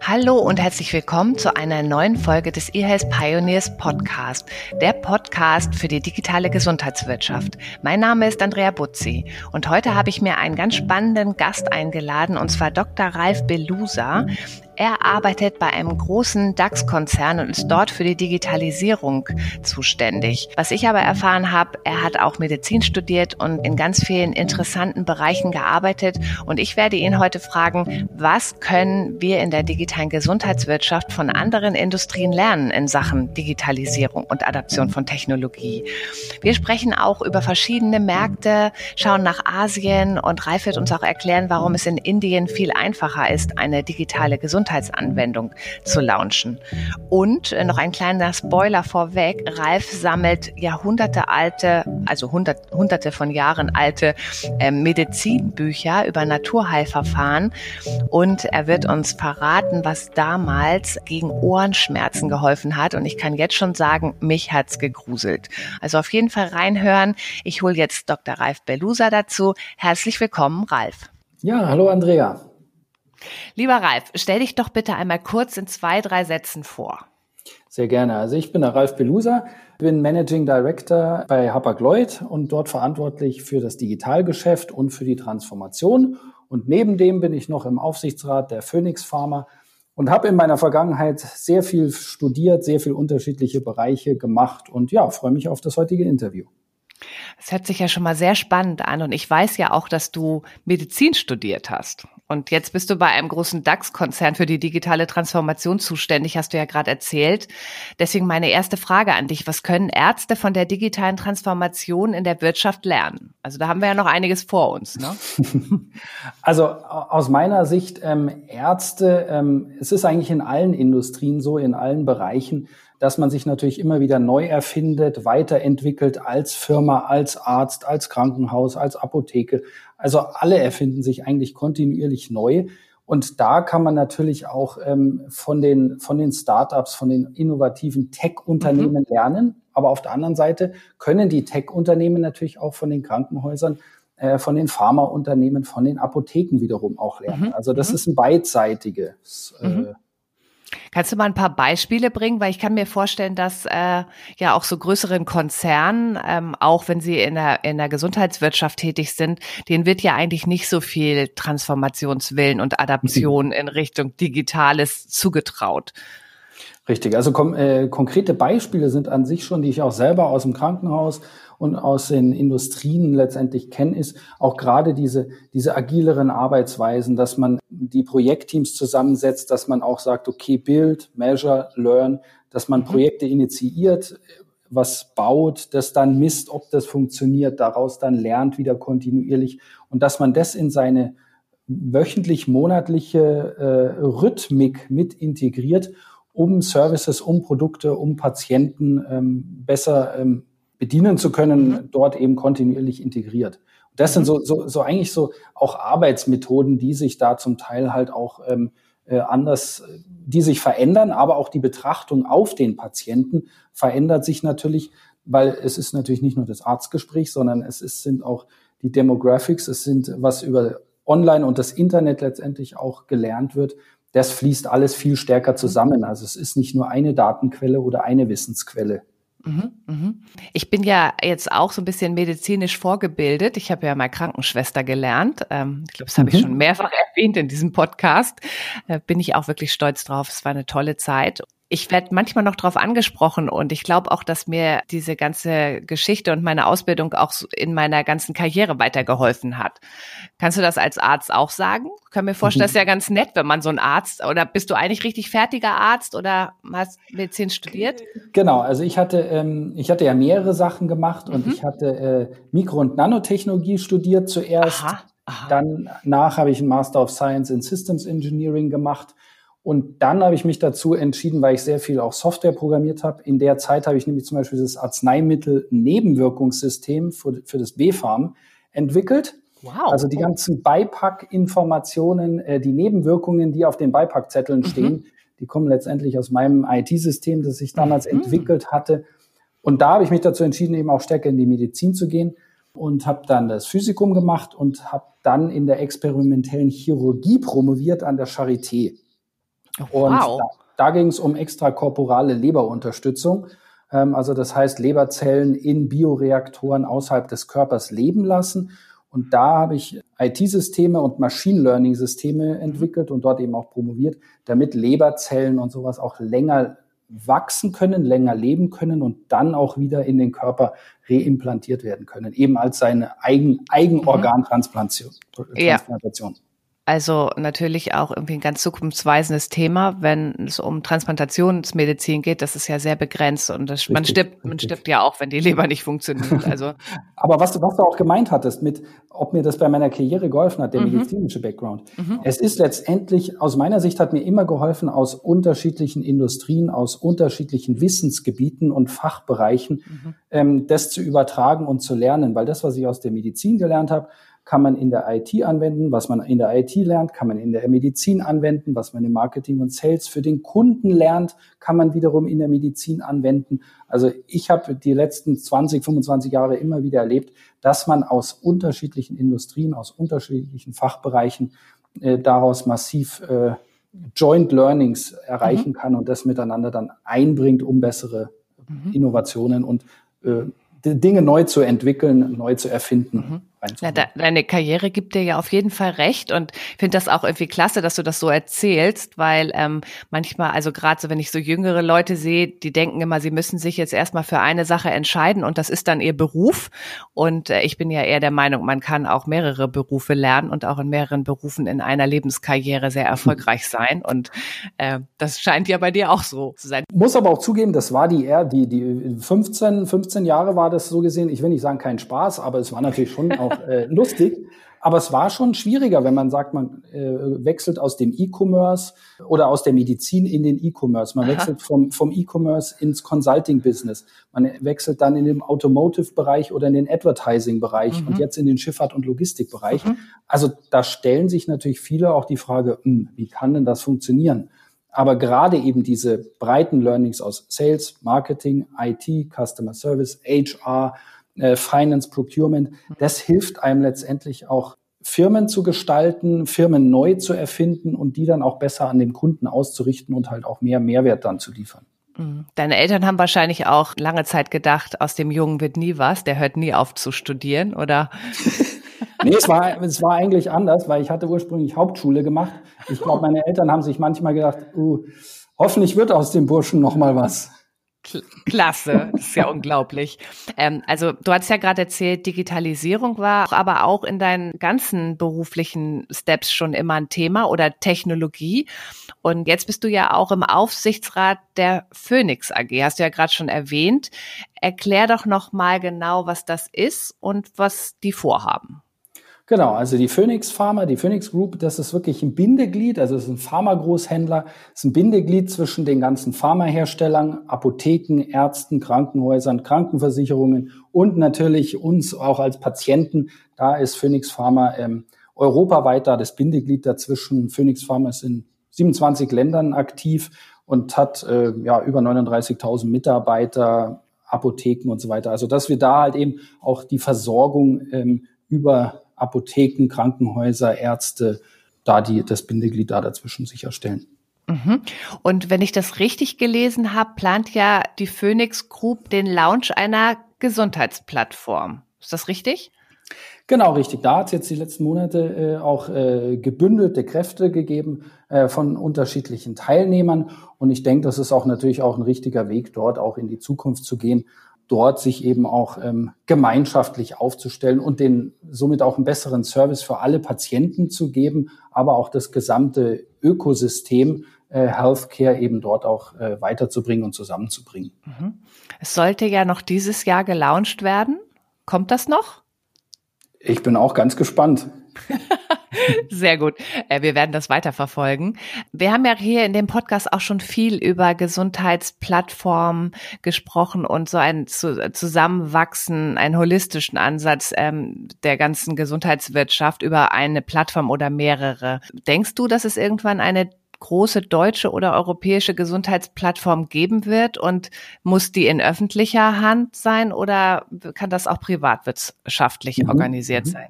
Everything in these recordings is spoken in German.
Hallo und herzlich willkommen zu einer neuen Folge des eHealth Pioneers Podcast, der Podcast für die digitale Gesundheitswirtschaft. Mein Name ist Andrea Butzi und heute habe ich mir einen ganz spannenden Gast eingeladen, und zwar Dr. Ralf Belusa. Er arbeitet bei einem großen DAX-Konzern und ist dort für die Digitalisierung zuständig. Was ich aber erfahren habe, er hat auch Medizin studiert und in ganz vielen interessanten Bereichen gearbeitet. Und ich werde ihn heute fragen, was können wir in der digitalen Gesundheitswirtschaft von anderen Industrien lernen in Sachen Digitalisierung und Adaption von Technologie? Wir sprechen auch über verschiedene Märkte, schauen nach Asien, und Ralf wird uns auch erklären, warum es in Indien viel einfacher ist, eine digitale Gesundheitsanwendung zu launchen. Und noch ein kleiner Spoiler vorweg: Ralf sammelt hunderte von Jahren alte Medizinbücher über Naturheilverfahren, und er wird uns verraten, was damals gegen Ohrenschmerzen geholfen hat, und ich kann jetzt schon sagen, mich hat's gegruselt. Also auf jeden Fall reinhören. Ich hole jetzt Dr. Ralf Belusa dazu. Herzlich willkommen, Ralf. Ja, hallo Andrea. Lieber Ralf, stell dich doch bitte einmal kurz in 2-3 Sätzen vor. Sehr gerne. Also ich bin der Ralf Belusa, bin Managing Director bei Hapag-Lloyd und dort verantwortlich für das Digitalgeschäft und für die Transformation. Und neben dem bin ich noch im Aufsichtsrat der Phoenix Pharma und habe in meiner Vergangenheit sehr viel studiert, sehr viel unterschiedliche Bereiche gemacht. Und ja, freue mich auf das heutige Interview. Das hört sich ja schon mal sehr spannend an, und ich weiß ja auch, dass du Medizin studiert hast. Und jetzt bist du bei einem großen DAX-Konzern für die digitale Transformation zuständig, hast du ja gerade erzählt. Deswegen meine erste Frage an dich: Was können Ärzte von der digitalen Transformation in der Wirtschaft lernen? Also da haben wir ja noch einiges vor uns, ne? Also aus meiner Sicht Ärzte, es ist eigentlich in allen Industrien so, in allen Bereichen, dass man sich natürlich immer wieder neu erfindet, weiterentwickelt als Firma, als Arzt, als Krankenhaus, als Apotheke. Also alle erfinden sich eigentlich kontinuierlich neu. Und da kann man natürlich auch von den Startups, von den innovativen Tech-Unternehmen lernen. Aber auf der anderen Seite können die Tech-Unternehmen natürlich auch von den Krankenhäusern, von den Pharmaunternehmen, von den Apotheken wiederum auch lernen. Also das ist ein beidseitiges Kannst du mal ein paar Beispiele bringen? Weil ich kann mir vorstellen, dass ja auch so größeren Konzernen, auch wenn sie in der Gesundheitswirtschaft tätig sind, denen wird ja eigentlich nicht so viel Transformationswillen und Adaption in Richtung Digitales zugetraut. Richtig, also konkrete Beispiele sind an sich schon, die ich auch selber aus dem Krankenhaus und aus den Industrien letztendlich kenne, ist auch gerade diese agileren Arbeitsweisen, dass man die Projektteams zusammensetzt, dass man auch sagt, okay, build, measure, learn, dass man Projekte initiiert, was baut, das dann misst, ob das funktioniert, daraus dann lernt wieder kontinuierlich, und dass man das in seine wöchentlich-monatliche Rhythmik mit integriert, um Services, um Produkte, um Patienten besser bedienen zu können, dort eben kontinuierlich integriert. Und das sind so eigentlich so auch Arbeitsmethoden, die sich da zum Teil halt auch anders, die sich verändern, aber auch die Betrachtung auf den Patienten verändert sich natürlich, weil es ist natürlich nicht nur das Arztgespräch, sondern sind auch die Demographics, es sind, was über Online und das Internet letztendlich auch gelernt wird. Das fließt alles viel stärker zusammen. Also es ist nicht nur eine Datenquelle oder eine Wissensquelle. Ich bin ja jetzt auch so ein bisschen medizinisch vorgebildet. Ich habe ja mal Krankenschwester gelernt. Ich glaube, das habe ich schon mehrfach erwähnt in diesem Podcast. Bin ich auch wirklich stolz drauf. Es war eine tolle Zeit. Ich werde manchmal noch drauf angesprochen, und ich glaube auch, dass mir diese ganze Geschichte und meine Ausbildung auch in meiner ganzen Karriere weitergeholfen hat. Kannst du das als Arzt auch sagen? Ich kann mir vorstellen, das ist ja ganz nett, wenn man so ein Arzt, oder bist du eigentlich richtig fertiger Arzt oder hast Medizin studiert? Genau, also ich hatte ja mehrere Sachen gemacht, und ich hatte Mikro- und Nanotechnologie studiert zuerst. Aha. Danach habe ich einen Master of Science in Systems Engineering gemacht. Und dann habe ich mich dazu entschieden, weil ich sehr viel auch Software programmiert habe. In der Zeit habe ich nämlich zum Beispiel das Arzneimittel-Nebenwirkungssystem für das BfArM entwickelt. Wow. Also die ganzen Beipackinformationen, die Nebenwirkungen, die auf den Beipackzetteln stehen, die kommen letztendlich aus meinem IT-System, das ich damals entwickelt hatte. Und da habe ich mich dazu entschieden, eben auch stärker in die Medizin zu gehen, und habe dann das Physikum gemacht und habe dann in der experimentellen Chirurgie promoviert an der Charité. Und wow. Da ging es um extrakorporale Leberunterstützung. Also das heißt, Leberzellen in Bioreaktoren außerhalb des Körpers leben lassen. Und da habe ich IT-Systeme und Machine Learning-Systeme entwickelt und dort eben auch promoviert, damit Leberzellen und sowas auch länger wachsen können, länger leben können und dann auch wieder in den Körper reimplantiert werden können, eben als seine Eigenorgantransplantation. Ja. Also natürlich auch irgendwie ein ganz zukunftsweisendes Thema, wenn es um Transplantationsmedizin geht. Das ist ja sehr begrenzt und das, richtig, man stirbt ja auch, wenn die Leber nicht funktioniert. Also. Aber was du auch gemeint hattest mit, ob mir das bei meiner Karriere geholfen hat, der medizinische Background. Mhm. Es ist letztendlich, aus meiner Sicht hat mir immer geholfen, aus unterschiedlichen Industrien, aus unterschiedlichen Wissensgebieten und Fachbereichen das zu übertragen und zu lernen. Weil das, was ich aus der Medizin gelernt habe, kann man in der IT anwenden, was man in der IT lernt, kann man in der Medizin anwenden, was man im Marketing und Sales für den Kunden lernt, kann man wiederum in der Medizin anwenden. Also ich habe die letzten 20, 25 Jahre immer wieder erlebt, dass man aus unterschiedlichen Industrien, aus unterschiedlichen Fachbereichen daraus massiv Joint Learnings erreichen kann und das miteinander dann einbringt, um bessere Innovationen und Dinge neu zu entwickeln, neu zu erfinden. Ja, deine Karriere gibt dir ja auf jeden Fall recht und ich finde das auch irgendwie klasse, dass du das so erzählst, weil manchmal, also gerade so, wenn ich so jüngere Leute sehe, die denken immer, sie müssen sich jetzt erstmal für eine Sache entscheiden und das ist dann ihr Beruf und ich bin ja eher der Meinung, man kann auch mehrere Berufe lernen und auch in mehreren Berufen in einer Lebenskarriere sehr erfolgreich sein und das scheint ja bei dir auch so zu sein. Muss aber auch zugeben, das war die 15 Jahre war das so gesehen, ich will nicht sagen kein Spaß, aber es war natürlich schon auch lustig, aber es war schon schwieriger, wenn man sagt, man wechselt aus dem E-Commerce oder aus der Medizin in den E-Commerce. Man wechselt vom E-Commerce ins Consulting-Business. Man wechselt dann in den Automotive-Bereich oder in den Advertising-Bereich und jetzt in den Schifffahrt- und Logistikbereich. Also da stellen sich natürlich viele auch die Frage, wie kann denn das funktionieren? Aber gerade eben diese breiten Learnings aus Sales, Marketing, IT, Customer Service, HR, Finance, Procurement, das hilft einem letztendlich auch, Firmen zu gestalten, Firmen neu zu erfinden und die dann auch besser an den Kunden auszurichten und halt auch mehr Mehrwert dann zu liefern. Deine Eltern haben wahrscheinlich auch lange Zeit gedacht, aus dem Jungen wird nie was, der hört nie auf zu studieren, oder? Nee, es war eigentlich anders, weil ich hatte ursprünglich Hauptschule gemacht. Ich glaube, meine Eltern haben sich manchmal gedacht, hoffentlich wird aus dem Burschen nochmal was. Klasse, das ist ja unglaublich. Also du hast ja gerade erzählt, Digitalisierung war aber auch in deinen ganzen beruflichen Steps schon immer ein Thema oder Technologie. Und jetzt bist du ja auch im Aufsichtsrat der Phoenix AG, hast du ja gerade schon erwähnt. Erklär doch nochmal genau, was das ist und was die vorhaben. Genau, also die Phoenix Pharma, die Phoenix Group, das ist wirklich ein Bindeglied, also es ist ein Pharma-Großhändler, ist ein Bindeglied zwischen den ganzen Pharmaherstellern, Apotheken, Ärzten, Krankenhäusern, Krankenversicherungen und natürlich uns auch als Patienten. Da ist Phoenix Pharma europaweit da, das Bindeglied dazwischen. Phoenix Pharma ist in 27 Ländern aktiv und hat über 39.000 Mitarbeiter, Apotheken und so weiter. Also dass wir da halt eben auch die Versorgung über Apotheken, Krankenhäuser, Ärzte, da das Bindeglied da dazwischen sicherstellen. Und wenn ich das richtig gelesen habe, plant ja die Phoenix Group den Launch einer Gesundheitsplattform. Ist das richtig? Genau, richtig. Da hat es jetzt die letzten Monate auch gebündelte Kräfte gegeben von unterschiedlichen Teilnehmern. Und ich denke, das ist auch natürlich auch ein richtiger Weg, dort auch in die Zukunft zu gehen. Dort sich eben auch gemeinschaftlich aufzustellen und somit auch einen besseren Service für alle Patienten zu geben, aber auch das gesamte Ökosystem Healthcare eben dort auch weiterzubringen und zusammenzubringen. Es sollte ja noch dieses Jahr gelauncht werden. Kommt das noch? Ich bin auch ganz gespannt. Sehr gut. Wir werden das weiterverfolgen. Wir haben ja hier in dem Podcast auch schon viel über Gesundheitsplattformen gesprochen und so ein Zusammenwachsen, einen holistischen Ansatz der ganzen Gesundheitswirtschaft über eine Plattform oder mehrere. Denkst du, dass es irgendwann eine große deutsche oder europäische Gesundheitsplattform geben wird und muss die in öffentlicher Hand sein oder kann das auch privatwirtschaftlich organisiert sein?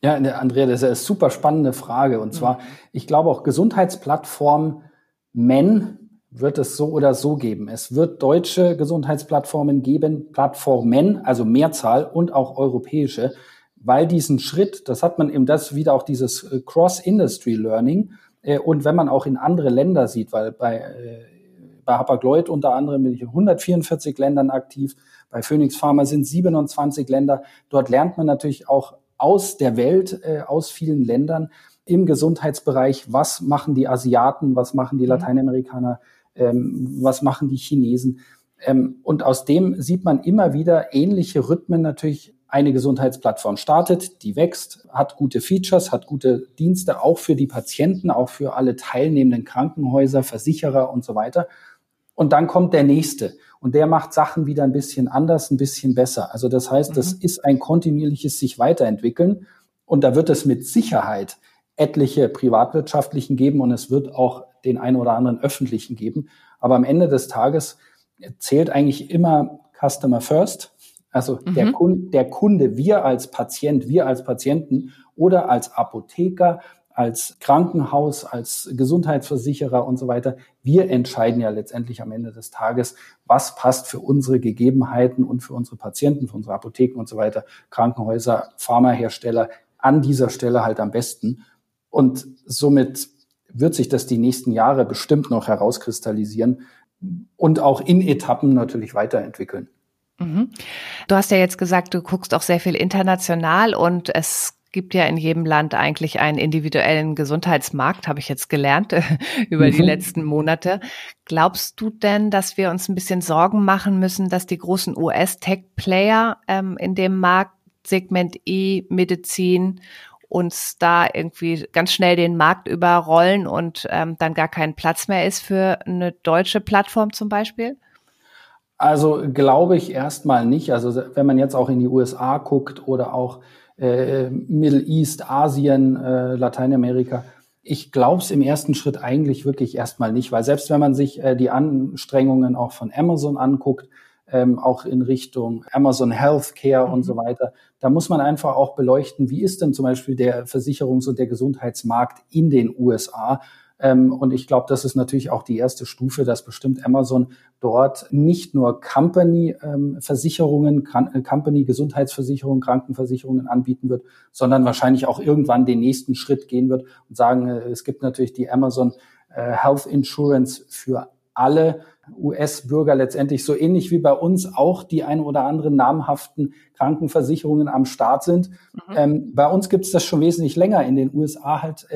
Ja, Andrea, das ist eine super spannende Frage. Und zwar, ich glaube auch Gesundheitsplattformen wird es so oder so geben. Es wird deutsche Gesundheitsplattformen geben, Plattformen, also Mehrzahl und auch europäische, weil diesen Schritt, das hat man eben das wieder auch dieses Cross-Industry-Learning und wenn man auch in andere Länder sieht, weil bei Hapag-Lloyd unter anderem bin ich in 144 Ländern aktiv, bei Phoenix Pharma sind 27 Länder, dort lernt man natürlich auch aus der Welt, aus vielen Ländern im Gesundheitsbereich, was machen die Asiaten, was machen die Lateinamerikaner, was machen die Chinesen. Und aus dem sieht man immer wieder ähnliche Rhythmen natürlich. Eine Gesundheitsplattform startet, die wächst, hat gute Features, hat gute Dienste, auch für die Patienten, auch für alle teilnehmenden Krankenhäuser, Versicherer und so weiter. Und dann kommt der nächste und der macht Sachen wieder ein bisschen anders, ein bisschen besser. Also das heißt, das ist ein kontinuierliches sich weiterentwickeln und da wird es mit Sicherheit etliche privatwirtschaftlichen geben und es wird auch den einen oder anderen öffentlichen geben. Aber am Ende des Tages zählt eigentlich immer Customer First. Also der Kunde, wir als Patient, wir als Patienten oder als Apotheker, als Krankenhaus, als Gesundheitsversicherer und so weiter, wir entscheiden ja letztendlich am Ende des Tages, was passt für unsere Gegebenheiten und für unsere Patienten, für unsere Apotheken und so weiter, Krankenhäuser, Pharmahersteller an dieser Stelle halt am besten. Und somit wird sich das die nächsten Jahre bestimmt noch herauskristallisieren und auch in Etappen natürlich weiterentwickeln. Du hast ja jetzt gesagt, du guckst auch sehr viel international und es gibt ja in jedem Land eigentlich einen individuellen Gesundheitsmarkt, habe ich jetzt gelernt über die letzten Monate. Glaubst du denn, dass wir uns ein bisschen Sorgen machen müssen, dass die großen US-Tech-Player in dem Marktsegment E-Medizin uns da irgendwie ganz schnell den Markt überrollen und dann gar kein Platz mehr ist für eine deutsche Plattform zum Beispiel? Also glaube ich erstmal nicht. Also wenn man jetzt auch in die USA guckt oder auch Middle East, Asien, Lateinamerika, ich glaube es im ersten Schritt eigentlich wirklich erstmal nicht, weil selbst wenn man sich die Anstrengungen auch von Amazon anguckt, auch in Richtung Amazon Healthcare und so weiter, da muss man einfach auch beleuchten, wie ist denn zum Beispiel der Versicherungs- und der Gesundheitsmarkt in den USA. Und ich glaube, das ist natürlich auch die erste Stufe, dass bestimmt Amazon dort nicht nur Company-Versicherungen, Company-Gesundheitsversicherungen, Krankenversicherungen anbieten wird, sondern wahrscheinlich auch irgendwann den nächsten Schritt gehen wird und sagen, es gibt natürlich die Amazon Health Insurance für alle US-Bürger letztendlich, so ähnlich wie bei uns auch die ein oder anderen namhaften Krankenversicherungen am Start sind. Bei uns gibt es das schon wesentlich länger, in den USA halt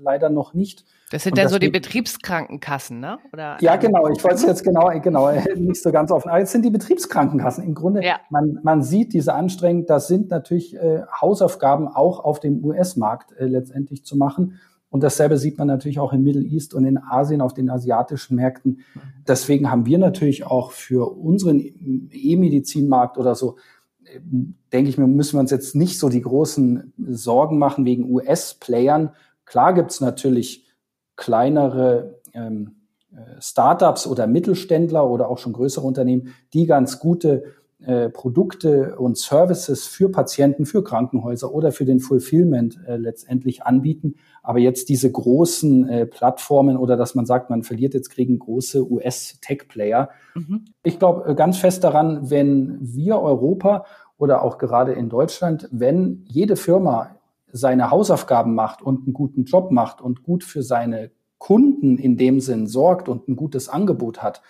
leider noch nicht. Das sind dann so die Betriebskrankenkassen, ne? Oder ja, genau. Ich wollte es jetzt genau nicht so ganz offen. Aber jetzt sind die Betriebskrankenkassen. Im Grunde, man sieht diese Anstrengungen, das sind natürlich Hausaufgaben auch auf dem US-Markt letztendlich zu machen. Und dasselbe sieht man natürlich auch in Middle East und in Asien, auf den asiatischen Märkten. Deswegen haben wir natürlich auch für unseren E-Medizinmarkt oder so, denke ich mir, müssen wir uns jetzt nicht so die großen Sorgen machen wegen US-Playern. Klar gibt's natürlich kleinere Startups oder Mittelständler oder auch schon größere Unternehmen, die ganz gute Produkte und Services für Patienten, für Krankenhäuser oder für den Fulfillment letztendlich anbieten. Aber jetzt diese großen Plattformen oder dass man sagt, man verliert jetzt gegen große US-Tech-Player. Ich glaube ganz fest daran, wenn wir Europa oder auch gerade in Deutschland, wenn jede Firma seine Hausaufgaben macht und einen guten Job macht und gut für seine Kunden in dem Sinn sorgt und ein gutes Angebot hat,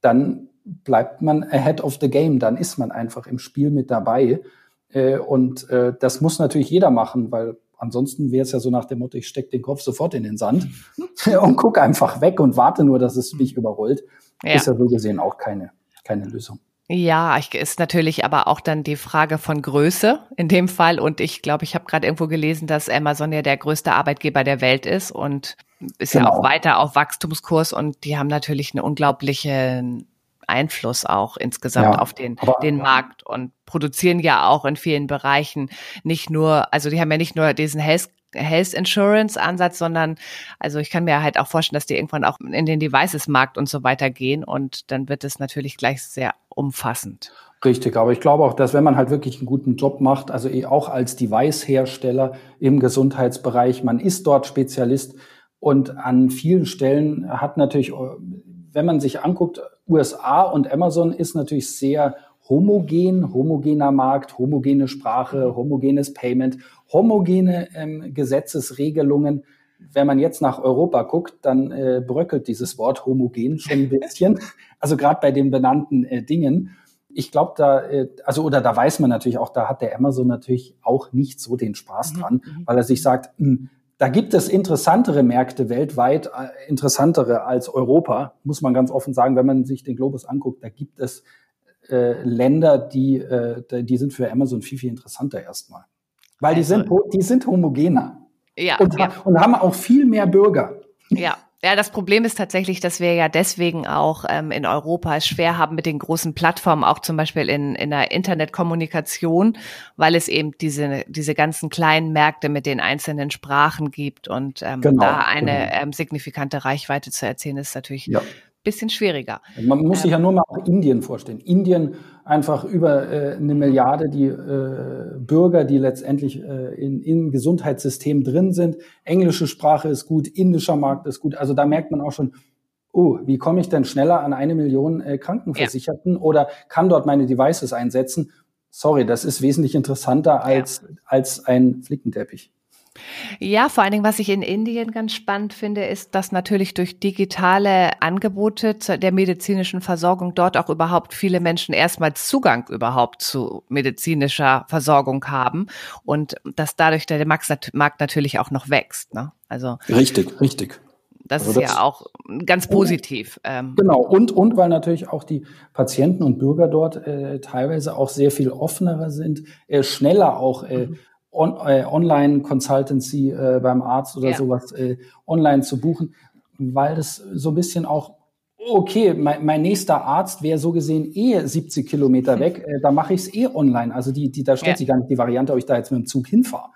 dann bleibt man ahead of the game, dann ist man einfach im Spiel mit dabei. Und das muss natürlich jeder machen, weil ansonsten wäre es ja so nach dem Motto, ich stecke den Kopf sofort in den Sand und gucke einfach weg und warte nur, dass es mich überrollt. Ja. Ist ja so gesehen auch keine Lösung. Ja, ist natürlich aber auch dann die Frage von Größe in dem Fall. Und ich glaube, ich habe gerade irgendwo gelesen, dass Amazon ja der größte Arbeitgeber der Welt ist und ist ja auch weiter auf Wachstumskurs. Und die haben natürlich eine unglaubliche Einfluss auch insgesamt auf den Markt und produzieren ja auch in vielen Bereichen nicht nur, also die haben ja nicht nur diesen Health Insurance Ansatz, sondern also ich kann mir halt auch vorstellen, dass die irgendwann auch in den Devices-Markt und so weiter gehen und dann wird es natürlich gleich sehr umfassend. Richtig, aber ich glaube auch, dass wenn man halt wirklich einen guten Job macht, also auch als Device-Hersteller im Gesundheitsbereich, man ist dort Spezialist, Und an vielen Stellen hat natürlich, wenn man sich anguckt, USA und Amazon ist natürlich sehr homogen, homogener Markt, homogene Sprache, homogenes Payment, homogene Gesetzesregelungen. Wenn man jetzt nach Europa guckt, dann bröckelt dieses Wort homogen schon ein bisschen. Also gerade bei den benannten Dingen. Ich glaube, da weiß man natürlich auch, da hat der Amazon natürlich auch nicht so den Spaß dran, weil er sich sagt, da gibt es interessantere Märkte weltweit, interessantere als Europa, muss man ganz offen sagen, wenn man sich den Globus anguckt, da gibt es Länder, die sind für Amazon viel, viel interessanter erstmal. Weil die sind homogener. Ja, und haben auch viel mehr Bürger. Ja. Ja, das Problem ist tatsächlich, dass wir ja deswegen auch in Europa es schwer haben mit den großen Plattformen, auch zum Beispiel in der Internetkommunikation, weil es eben diese ganzen kleinen Märkte mit den einzelnen Sprachen gibt und da eine signifikante Reichweite zu erzielen, ist natürlich bisschen schwieriger. Man muss sich ja nur mal auch Indien vorstellen. Indien einfach über 1 Milliarde die Bürger, die letztendlich im Gesundheitssystem drin sind. Englische Sprache ist gut, indischer Markt ist gut. Also da merkt man auch schon, wie komme ich denn schneller an 1 Million Krankenversicherten oder kann dort meine Devices einsetzen? Sorry, das ist wesentlich interessanter als ein Flickenteppich. Ja, vor allen Dingen, was ich in Indien ganz spannend finde, ist, dass natürlich durch digitale Angebote der medizinischen Versorgung dort auch überhaupt viele Menschen erstmal Zugang überhaupt zu medizinischer Versorgung haben und dass dadurch der Markt natürlich auch noch wächst. Ne? Also richtig. Das ist ja auch ganz positiv. Genau, und weil natürlich auch die Patienten und Bürger dort teilweise auch sehr viel offener sind, schneller auch Online-Consultancy beim Arzt oder sowas online zu buchen, weil das so ein bisschen auch, mein nächster Arzt wäre so gesehen 70 Kilometer weg, da mache ich es online. Also da stellt sich gar nicht die Variante, ob ich da jetzt mit dem Zug hinfahre.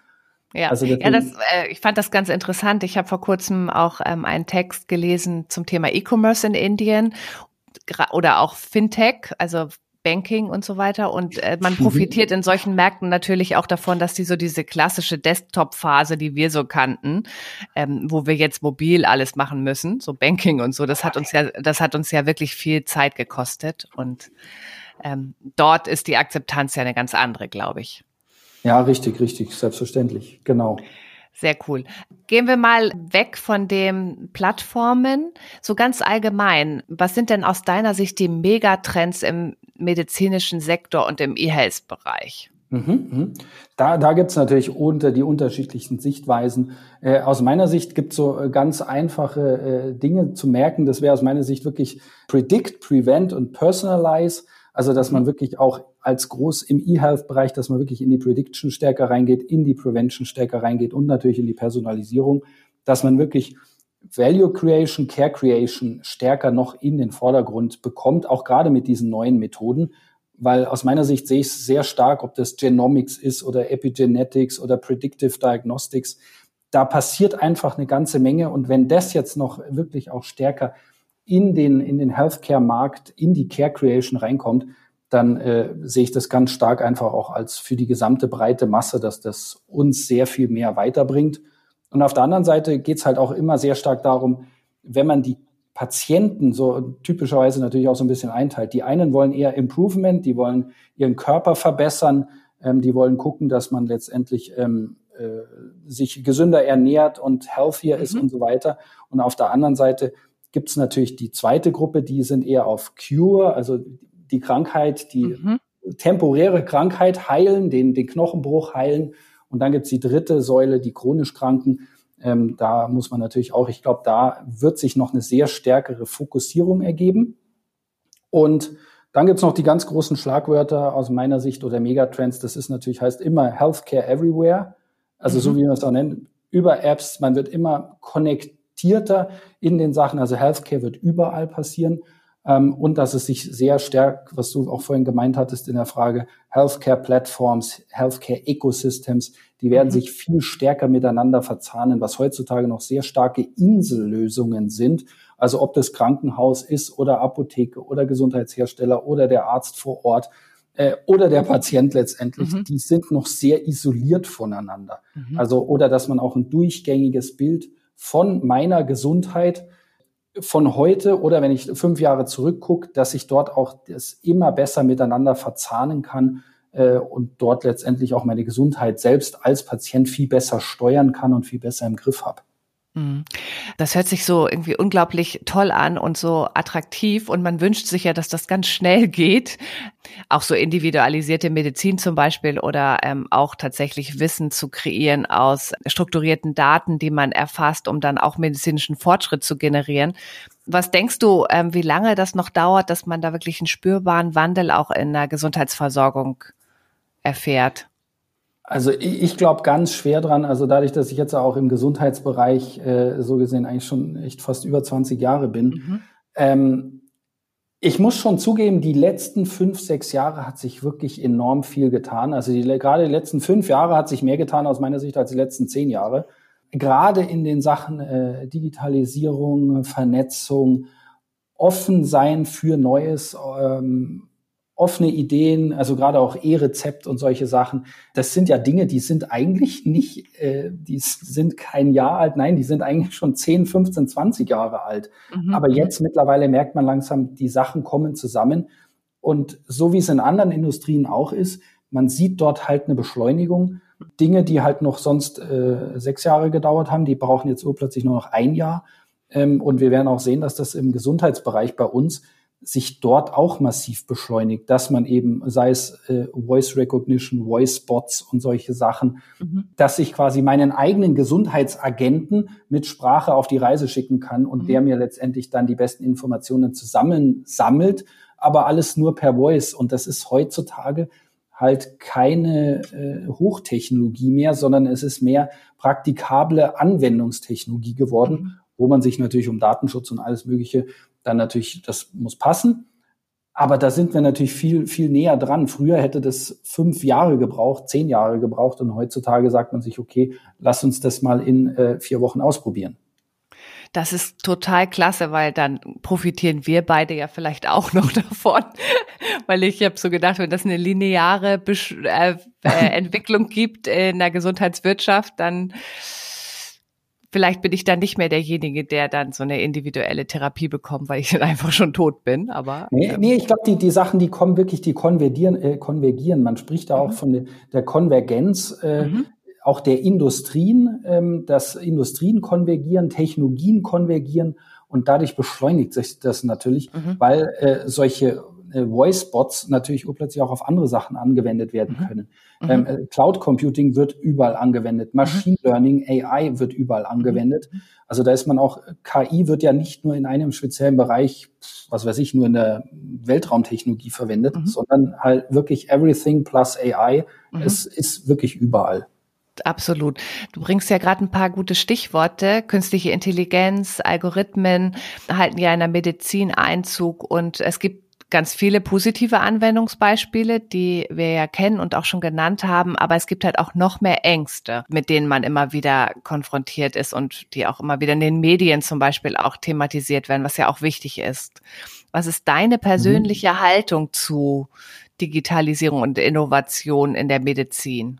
Ja, also ich fand das ganz interessant. Ich habe vor kurzem auch einen Text gelesen zum Thema E-Commerce in Indien oder auch Fintech, also Banking und so weiter und man profitiert in solchen Märkten natürlich auch davon, dass die so diese klassische Desktop-Phase, die wir so kannten, wo wir jetzt mobil alles machen müssen, so Banking und so, das hat uns ja wirklich viel Zeit gekostet und dort ist die Akzeptanz ja eine ganz andere, glaube ich. Ja, richtig, selbstverständlich, genau. Sehr cool. Gehen wir mal weg von den Plattformen. So ganz allgemein, was sind denn aus deiner Sicht die Megatrends im medizinischen Sektor und im E-Health-Bereich? Da gibt es natürlich die unterschiedlichsten Sichtweisen. Aus meiner Sicht gibt es so ganz einfache Dinge zu merken. Das wäre aus meiner Sicht wirklich Predict, Prevent und Personalize. Also, dass man wirklich auch als groß im E-Health-Bereich, dass man wirklich in die Prediction stärker reingeht, in die Prevention stärker reingeht und natürlich in die Personalisierung, dass man wirklich Value Creation, Care Creation stärker noch in den Vordergrund bekommt, auch gerade mit diesen neuen Methoden, weil aus meiner Sicht sehe ich es sehr stark, ob das Genomics ist oder Epigenetics oder Predictive Diagnostics, da passiert einfach eine ganze Menge und wenn das jetzt noch wirklich auch stärker in den Healthcare-Markt, in die Care-Creation reinkommt, dann sehe ich das ganz stark einfach auch als für die gesamte breite Masse, dass das uns sehr viel mehr weiterbringt. Und auf der anderen Seite geht es halt auch immer sehr stark darum, wenn man die Patienten so typischerweise natürlich auch so ein bisschen einteilt. Die einen wollen eher Improvement, die wollen ihren Körper verbessern, die wollen gucken, dass man letztendlich sich gesünder ernährt und healthier ist und so weiter. Und auf der anderen Seite gibt es natürlich die zweite Gruppe, die sind eher auf Cure, also die Krankheit, die temporäre Krankheit heilen, den Knochenbruch heilen. Und dann gibt es die dritte Säule, die chronisch Kranken. Da muss man natürlich auch, ich glaube, da wird sich noch eine sehr stärkere Fokussierung ergeben. Und dann gibt es noch die ganz großen Schlagwörter aus meiner Sicht oder Megatrends. Das ist natürlich, heißt immer Healthcare Everywhere. Also so wie man es auch nennt, über Apps. Man wird immer connectierter in den Sachen. Also Healthcare wird überall passieren. Und dass es sich sehr stark, was du auch vorhin gemeint hattest in der Frage, Healthcare-Plattforms, Healthcare-Ecosystems, die werden sich viel stärker miteinander verzahnen, was heutzutage noch sehr starke Insellösungen sind. Also ob das Krankenhaus ist oder Apotheke oder Gesundheitshersteller oder der Arzt vor Ort oder der Patient letztendlich, die sind noch sehr isoliert voneinander. Also oder dass man auch ein durchgängiges Bild von meiner Gesundheit von heute oder wenn ich 5 Jahre zurückgucke, dass ich dort auch das immer besser miteinander verzahnen kann und dort letztendlich auch meine Gesundheit selbst als Patient viel besser steuern kann und viel besser im Griff habe. Das hört sich so irgendwie unglaublich toll an und so attraktiv und man wünscht sich ja, dass das ganz schnell geht. Auch so individualisierte Medizin zum Beispiel oder auch tatsächlich Wissen zu kreieren aus strukturierten Daten, die man erfasst, um dann auch medizinischen Fortschritt zu generieren. Was denkst du, wie lange das noch dauert, dass man da wirklich einen spürbaren Wandel auch in der Gesundheitsversorgung erfährt? Also ich glaube ganz schwer dran, also dadurch, dass ich jetzt auch im Gesundheitsbereich so gesehen eigentlich schon echt fast über 20 Jahre bin. Ich muss schon zugeben, die letzten 5-6 Jahre hat sich wirklich enorm viel getan. Also gerade die letzten 5 Jahre hat sich mehr getan aus meiner Sicht als die letzten 10 Jahre. Gerade in den Sachen Digitalisierung, Vernetzung, offen sein für Neues, offene Ideen, also gerade auch E-Rezept und solche Sachen, das sind ja Dinge, die sind eigentlich nicht, die sind kein Jahr alt, nein, die sind eigentlich schon 10, 15, 20 Jahre alt. Aber jetzt mittlerweile merkt man langsam, die Sachen kommen zusammen. Und so wie es in anderen Industrien auch ist, man sieht dort halt eine Beschleunigung. Dinge, die halt noch sonst 6 Jahre gedauert haben, die brauchen jetzt urplötzlich nur noch 1 Jahr. Und wir werden auch sehen, dass das im Gesundheitsbereich bei uns sich dort auch massiv beschleunigt, dass man eben, sei es Voice Recognition, Voice Bots und solche Sachen, dass ich quasi meinen eigenen Gesundheitsagenten mit Sprache auf die Reise schicken kann und der mir letztendlich dann die besten Informationen zusammensammelt, aber alles nur per Voice. Und das ist heutzutage halt keine Hochtechnologie mehr, sondern es ist mehr praktikable Anwendungstechnologie geworden, wo man sich natürlich um Datenschutz und alles Mögliche dann natürlich, das muss passen. Aber da sind wir natürlich viel, viel näher dran. Früher hätte das 5 Jahre gebraucht, 10 Jahre gebraucht. Und heutzutage sagt man sich, okay, lass uns das mal in 4 Wochen ausprobieren. Das ist total klasse, weil dann profitieren wir beide ja vielleicht auch noch davon. Weil ich habe so gedacht, wenn das eine lineare Entwicklung gibt in der Gesundheitswirtschaft, dann vielleicht bin ich dann nicht mehr derjenige, der dann so eine individuelle Therapie bekommt, weil ich dann einfach schon tot bin. Aber nee, ich glaube, die Sachen, die kommen wirklich, die konvergieren. Man spricht da auch von der Konvergenz, auch der Industrien, dass Industrien konvergieren, Technologien konvergieren und dadurch beschleunigt sich das natürlich, weil solche Voice-Bots natürlich plötzlich auch auf andere Sachen angewendet werden können. Cloud Computing wird überall angewendet. Machine Learning, AI wird überall angewendet. Also da ist man auch, KI wird ja nicht nur in einem speziellen Bereich, was weiß ich, nur in der Weltraumtechnologie verwendet, sondern halt wirklich everything plus AI. Es ist wirklich überall. Absolut. Du bringst ja gerade ein paar gute Stichworte. Künstliche Intelligenz, Algorithmen halten ja in der Medizin Einzug und es gibt ganz viele positive Anwendungsbeispiele, die wir ja kennen und auch schon genannt haben, aber es gibt halt auch noch mehr Ängste, mit denen man immer wieder konfrontiert ist und die auch immer wieder in den Medien zum Beispiel auch thematisiert werden, was ja auch wichtig ist. Was ist deine persönliche Haltung zu Digitalisierung und Innovation in der Medizin?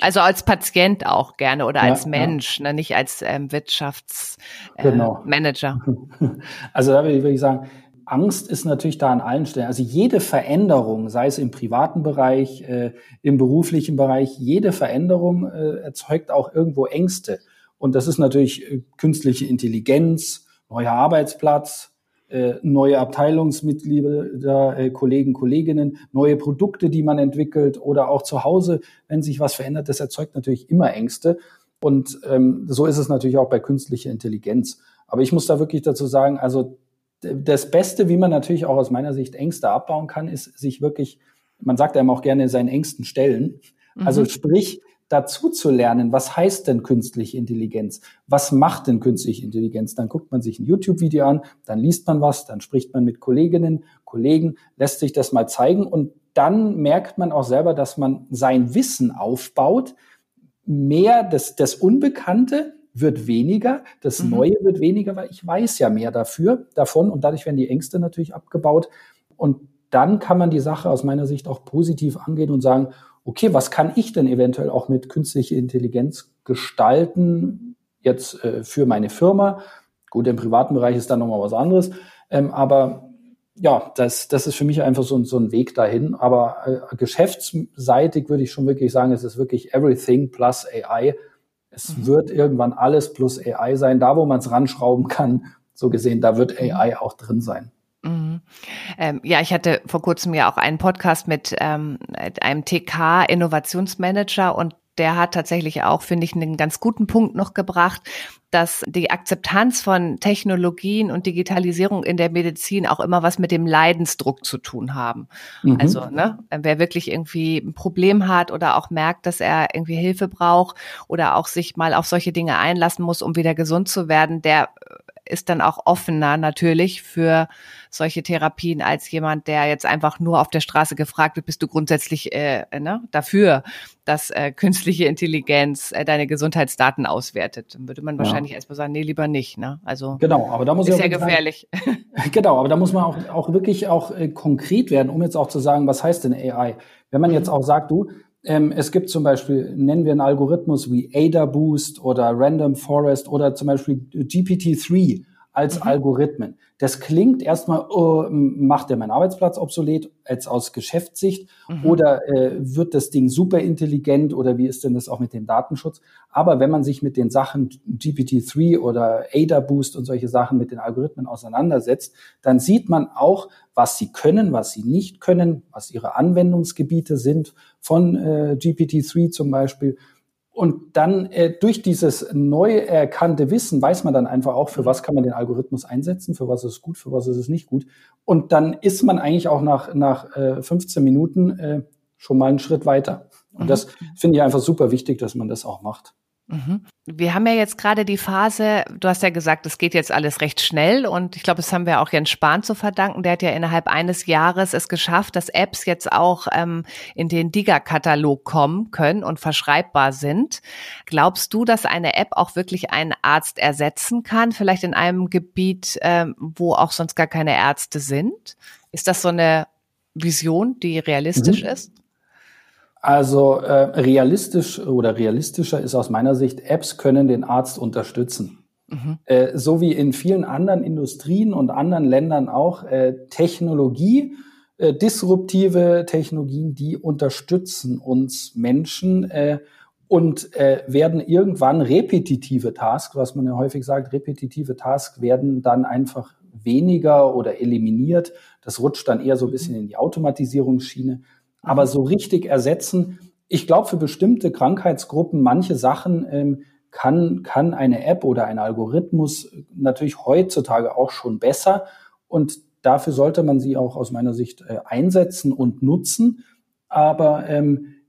Also als Patient auch gerne oder als Mensch, ne? Nicht als Wirtschaftsmanager. Genau. Also da würde ich sagen, Angst ist natürlich da an allen Stellen. Also jede Veränderung, sei es im privaten Bereich, im beruflichen Bereich, jede Veränderung erzeugt auch irgendwo Ängste. Und das ist natürlich künstliche Intelligenz, neuer Arbeitsplatz, neue Abteilungsmitglieder, Kollegen, Kolleginnen, neue Produkte, die man entwickelt oder auch zu Hause, wenn sich was verändert, das erzeugt natürlich immer Ängste. Und so ist es natürlich auch bei künstlicher Intelligenz. Aber ich muss da wirklich dazu sagen, also das Beste, wie man natürlich auch aus meiner Sicht Ängste abbauen kann, ist sich wirklich, man sagt einem auch gerne, seinen Ängsten stellen. Also sprich, dazu zu lernen, was heißt denn künstliche Intelligenz? Was macht denn künstliche Intelligenz? Dann guckt man sich ein YouTube-Video an, dann liest man was, dann spricht man mit Kolleginnen, Kollegen, lässt sich das mal zeigen und dann merkt man auch selber, dass man sein Wissen aufbaut. Mehr das Unbekannte wird weniger, das Neue wird weniger, weil ich weiß ja mehr davon und dadurch werden die Ängste natürlich abgebaut und dann kann man die Sache aus meiner Sicht auch positiv angehen und sagen, okay, was kann ich denn eventuell auch mit künstlicher Intelligenz gestalten, jetzt für meine Firma. Gut, im privaten Bereich ist dann nochmal was anderes. Aber ja, das ist für mich einfach so ein Weg dahin. Aber geschäftsseitig würde ich schon wirklich sagen, es ist wirklich everything plus AI. Es wird irgendwann alles plus AI sein. Da, wo man es ranschrauben kann, so gesehen, da wird AI auch drin sein. Mhm. Ja, ich hatte vor kurzem ja auch einen Podcast mit einem TK-Innovationsmanager und der hat tatsächlich auch, finde ich, einen ganz guten Punkt noch gebracht, dass die Akzeptanz von Technologien und Digitalisierung in der Medizin auch immer was mit dem Leidensdruck zu tun haben. Mhm. Also, ne, wer wirklich irgendwie ein Problem hat oder auch merkt, dass er irgendwie Hilfe braucht oder auch sich mal auf solche Dinge einlassen muss, um wieder gesund zu werden, der ist dann auch offener natürlich für solche Therapien als jemand, der jetzt einfach nur auf der Straße gefragt wird, bist du grundsätzlich dafür, dass künstliche Intelligenz deine Gesundheitsdaten auswertet. Dann würde man wahrscheinlich erstmal sagen, nee, lieber nicht. Ne? Also genau, aber da muss ist ja gefährlich. Genau, aber da muss man auch wirklich konkret werden, um jetzt auch zu sagen, was heißt denn AI? Wenn man jetzt auch sagt, du, es gibt zum Beispiel, nennen wir einen Algorithmus wie AdaBoost oder Random Forest oder zum Beispiel GPT-3 als Algorithmen. Das klingt erstmal, macht er meinen Arbeitsplatz obsolet, als aus Geschäftssicht, oder wird das Ding super intelligent oder wie ist denn das auch mit dem Datenschutz? Aber wenn man sich mit den Sachen GPT-3 oder AdaBoost und solche Sachen mit den Algorithmen auseinandersetzt, dann sieht man auch, was sie können, was sie nicht können, was ihre Anwendungsgebiete sind von GPT-3 zum Beispiel. Und dann durch dieses neu erkannte Wissen weiß man dann einfach auch, für was kann man den Algorithmus einsetzen, für was ist es gut, für was ist es nicht gut. Und dann ist man eigentlich auch nach 15 Minuten schon mal einen Schritt weiter. Und das finde ich einfach super wichtig, dass man das auch macht. Wir haben ja jetzt gerade die Phase, du hast ja gesagt, es geht jetzt alles recht schnell und ich glaube, das haben wir auch Jens Spahn zu verdanken, der hat ja innerhalb eines Jahres es geschafft, dass Apps jetzt auch in den DIGA-Katalog kommen können und verschreibbar sind. Glaubst du, dass eine App auch wirklich einen Arzt ersetzen kann, vielleicht in einem Gebiet, wo auch sonst gar keine Ärzte sind? Ist das so eine Vision, die realistisch ist? Also realistischer ist aus meiner Sicht, Apps können den Arzt unterstützen. So wie in vielen anderen Industrien und anderen Ländern auch Technologie, disruptive Technologien, die unterstützen uns Menschen und werden irgendwann repetitive Tasks, was man ja häufig sagt, repetitive Tasks werden dann einfach weniger oder eliminiert. Das rutscht dann eher so ein bisschen in die Automatisierungsschiene. Aber so richtig ersetzen, ich glaube, für bestimmte Krankheitsgruppen, manche Sachen kann eine App oder ein Algorithmus natürlich heutzutage auch schon besser. Und dafür sollte man sie auch aus meiner Sicht einsetzen und nutzen. Aber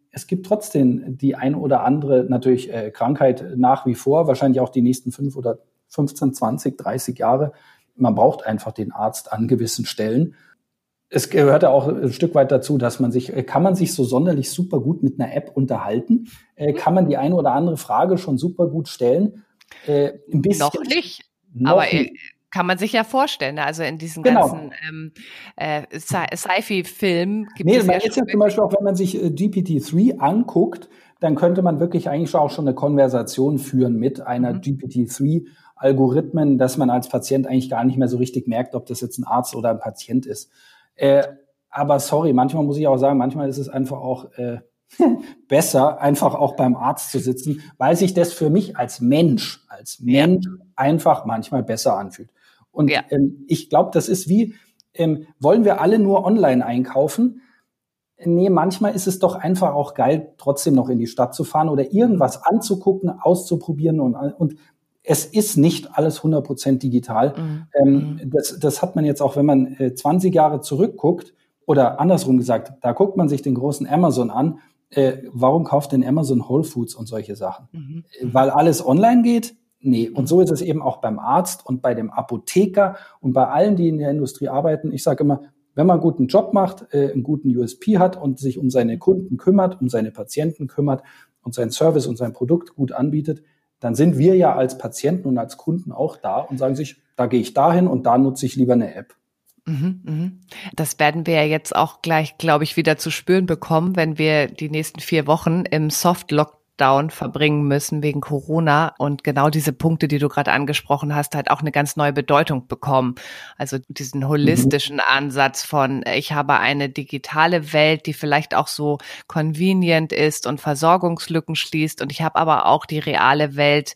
es gibt trotzdem die ein oder andere natürlich Krankheit nach wie vor, wahrscheinlich auch die nächsten 5 oder 15, 20, 30 Jahre. Man braucht einfach den Arzt an gewissen Stellen. Es gehört ja auch ein Stück weit dazu, dass kann man sich so sonderlich super gut mit einer App unterhalten? Kann man die eine oder andere Frage schon super gut stellen? Ein bisschen, noch nicht, aber kann man sich ja vorstellen. Also in diesen ganzen Sci-Fi-Filmen gibt es ja jetzt zum Beispiel auch, wenn man sich GPT-3 anguckt, dann könnte man wirklich eigentlich auch schon eine Konversation führen mit einer GPT-3-Algorithmen, dass man als Patient eigentlich gar nicht mehr so richtig merkt, ob das jetzt ein Arzt oder ein Patient ist. Aber sorry, manchmal muss ich auch sagen, manchmal ist es einfach auch besser, einfach auch beim Arzt zu sitzen, weil sich das für mich als Mensch einfach manchmal besser anfühlt. Und ich glaube, das ist wie, wollen wir alle nur online einkaufen? Nee, manchmal ist es doch einfach auch geil, trotzdem noch in die Stadt zu fahren oder irgendwas anzugucken, auszuprobieren und es ist nicht alles 100% digital. Das hat man jetzt auch, wenn man 20 Jahre zurückguckt oder andersrum gesagt, da guckt man sich den großen Amazon an. Warum kauft denn Amazon Whole Foods und solche Sachen? Weil alles online geht? Nee. Und so ist es eben auch beim Arzt und bei dem Apotheker und bei allen, die in der Industrie arbeiten. Ich sage immer, wenn man einen guten Job macht, einen guten USP hat und sich um seine Kunden kümmert, um seine Patienten kümmert und seinen Service und sein Produkt gut anbietet, dann sind wir ja als Patienten und als Kunden auch da und sagen sich, da gehe ich dahin und da nutze ich lieber eine App. Das werden wir ja jetzt auch gleich, glaube ich, wieder zu spüren bekommen, wenn wir die nächsten 4 Wochen im Soft-Lockdown Lockdown verbringen müssen wegen Corona und genau diese Punkte, die du gerade angesprochen hast, halt auch eine ganz neue Bedeutung bekommen. Also diesen holistischen Ansatz von, ich habe eine digitale Welt, die vielleicht auch so convenient ist und Versorgungslücken schließt und ich habe aber auch die reale Welt,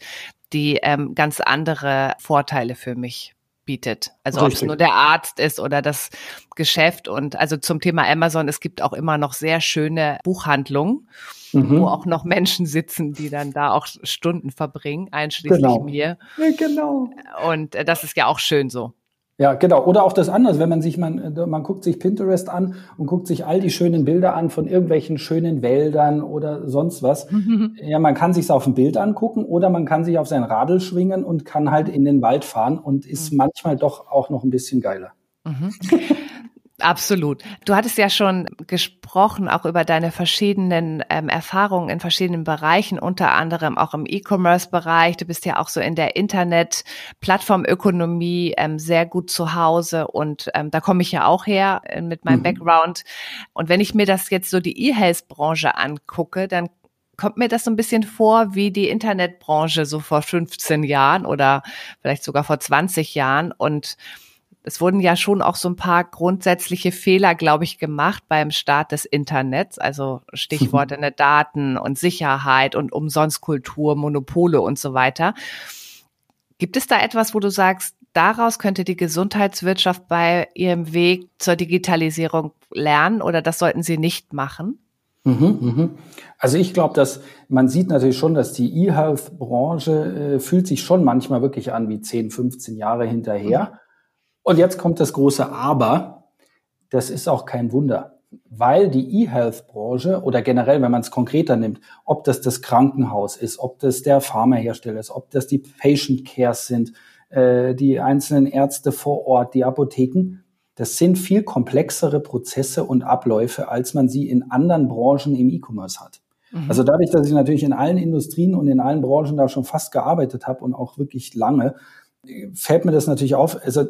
die ganz andere Vorteile für mich bietet. Also ob es nur der Arzt ist oder das Geschäft. Und also zum Thema Amazon, es gibt auch immer noch sehr schöne Buchhandlungen, wo auch noch Menschen sitzen, die dann da auch Stunden verbringen, einschließlich mir. Ja, genau. Und das ist ja auch schön so. Ja, genau. Oder auch das anders, wenn man sich, man guckt sich Pinterest an und guckt sich all die schönen Bilder an von irgendwelchen schönen Wäldern oder sonst was. Ja, man kann sich's auf ein Bild angucken oder man kann sich auf sein Radl schwingen und kann halt in den Wald fahren und ist manchmal doch auch noch ein bisschen geiler. Absolut. Du hattest ja schon gesprochen, auch über deine verschiedenen Erfahrungen in verschiedenen Bereichen, unter anderem auch im E-Commerce-Bereich. Du bist ja auch so in der Internet-Plattformökonomie sehr gut zu Hause und da komme ich ja auch her mit meinem Background. Und wenn ich mir das jetzt so die E-Health-Branche angucke, dann kommt mir das so ein bisschen vor wie die Internetbranche so vor 15 Jahren oder vielleicht sogar vor 20 Jahren und es wurden ja schon auch so ein paar grundsätzliche Fehler, glaube ich, gemacht beim Start des Internets. Also Stichworte ne Daten und Sicherheit und Umsonstkultur, Monopole und so weiter. Gibt es da etwas, wo du sagst, daraus könnte die Gesundheitswirtschaft bei ihrem Weg zur Digitalisierung lernen oder das sollten sie nicht machen? Also ich glaube, dass man sieht natürlich schon, dass die E-Health-Branche fühlt sich schon manchmal wirklich an wie 10, 15 Jahre hinterher. Und jetzt kommt das große Aber, das ist auch kein Wunder, weil die E-Health-Branche oder generell, wenn man es konkreter nimmt, ob das das Krankenhaus ist, ob das der Pharmahersteller ist, ob das die Patient Cares sind, die einzelnen Ärzte vor Ort, die Apotheken, das sind viel komplexere Prozesse und Abläufe, als man sie in anderen Branchen im E-Commerce hat. Also dadurch, dass ich natürlich in allen Industrien und in allen Branchen da schon fast gearbeitet habe und auch wirklich lange, fällt mir das natürlich auf. Also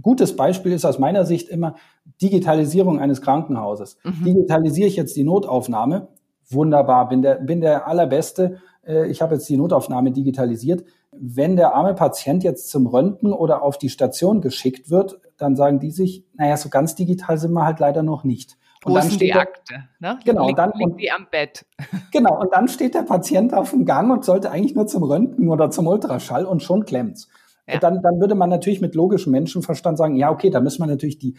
gutes Beispiel ist aus meiner Sicht immer Digitalisierung eines Krankenhauses. Digitalisiere ich jetzt die Notaufnahme? Wunderbar, bin der Allerbeste. Ich habe jetzt die Notaufnahme digitalisiert. Wenn der arme Patient jetzt zum Röntgen oder auf die Station geschickt wird, dann sagen die sich, naja, so ganz digital sind wir halt leider noch nicht. Und dann steht die Akte, ne? Genau, dann liegt die am Bett. Genau, und dann steht der Patient auf dem Gang und sollte eigentlich nur zum Röntgen oder zum Ultraschall und schon klemmt's. Ja. Dann würde man natürlich mit logischem Menschenverstand sagen, ja, okay, da müssen wir natürlich die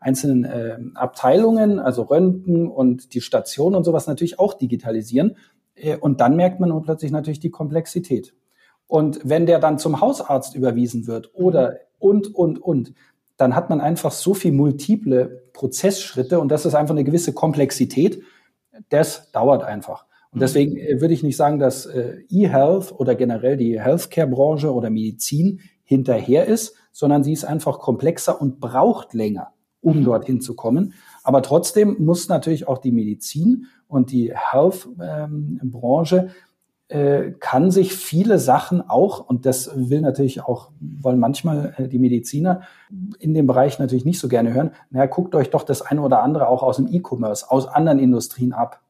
einzelnen Abteilungen, also Röntgen und die Station und sowas natürlich auch digitalisieren. Und dann merkt man plötzlich natürlich die Komplexität. Und wenn der dann zum Hausarzt überwiesen wird oder dann hat man einfach so viel multiple Prozessschritte und das ist einfach eine gewisse Komplexität. Das dauert einfach. Und deswegen würde ich nicht sagen, dass E-Health oder generell die Healthcare-Branche oder Medizin hinterher ist, sondern sie ist einfach komplexer und braucht länger, um dorthin zu kommen. Aber trotzdem muss natürlich auch die Medizin und die Health-Branche kann sich viele Sachen auch, und das wollen manchmal die Mediziner in dem Bereich natürlich nicht so gerne hören, naja, guckt euch doch das eine oder andere auch aus dem E-Commerce, aus anderen Industrien ab.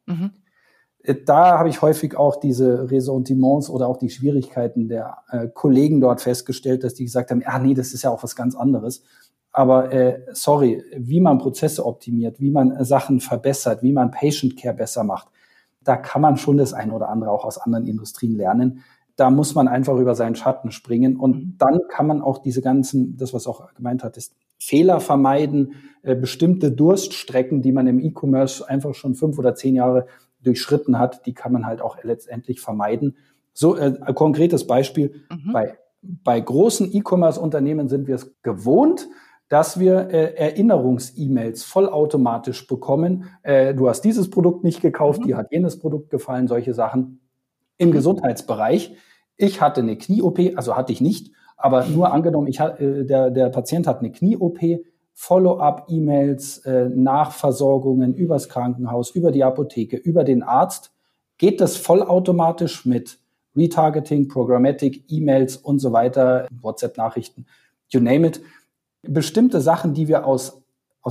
Da habe ich häufig auch diese Ressentiments oder auch die Schwierigkeiten der Kollegen dort festgestellt, dass die gesagt haben, ah nee, das ist ja auch was ganz anderes. Aber wie man Prozesse optimiert, wie man Sachen verbessert, wie man Patient Care besser macht, da kann man schon das ein oder andere auch aus anderen Industrien lernen. Da muss man einfach über seinen Schatten springen und dann kann man auch diese ganzen, das was auch gemeint hat, ist Fehler vermeiden, bestimmte Durststrecken, die man im E-Commerce einfach schon 5 oder 10 Jahre durchschritten hat, die kann man halt auch letztendlich vermeiden. So ein konkretes Beispiel, bei großen E-Commerce-Unternehmen sind wir es gewohnt, dass wir Erinnerungs-E-Mails vollautomatisch bekommen. Du hast dieses Produkt nicht gekauft, dir hat jenes Produkt gefallen, solche Sachen. Im Gesundheitsbereich, ich hatte eine Knie-OP, also hatte ich nicht, aber nur angenommen, der Patient hat eine Knie-OP, Follow-up-E-Mails, Nachversorgungen übers Krankenhaus, über die Apotheke, über den Arzt, geht das vollautomatisch mit Retargeting, Programmatic, E-Mails und so weiter, WhatsApp-Nachrichten, you name it. Bestimmte Sachen, die wir aus